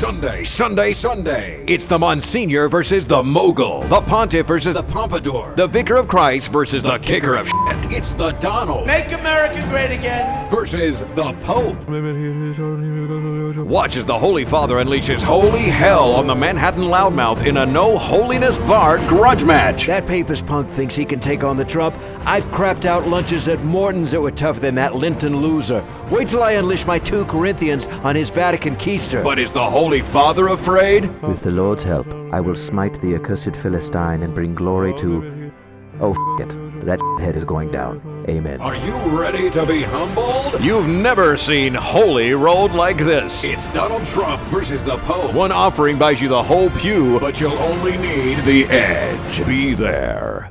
Sunday. It's the Monsignor versus the Mogul. The Pontiff versus the Pompadour. The Vicar of Christ versus the Kicker of Shit. It's the Donald. Make America great again. Versus the Pope. Watch as the Holy Father unleashes holy hell on the Manhattan Loudmouth in a no-holiness barred grudge match. That papist punk thinks he can take on the Trump. I've crapped out lunches at Morton's that were tougher than that Linton loser. Wait till I unleash my 2 Corinthians on his Vatican keister. But is the Holy Father afraid? With the Lord's help, I will smite the accursed Philistine and bring glory to... Oh, f*** it. That head is going down. Amen. Are you ready to be humbled? You've never seen holy rolled like this. It's Donald Trump versus the Pope. One offering buys you the whole pew, but you'll only need the edge. Be there.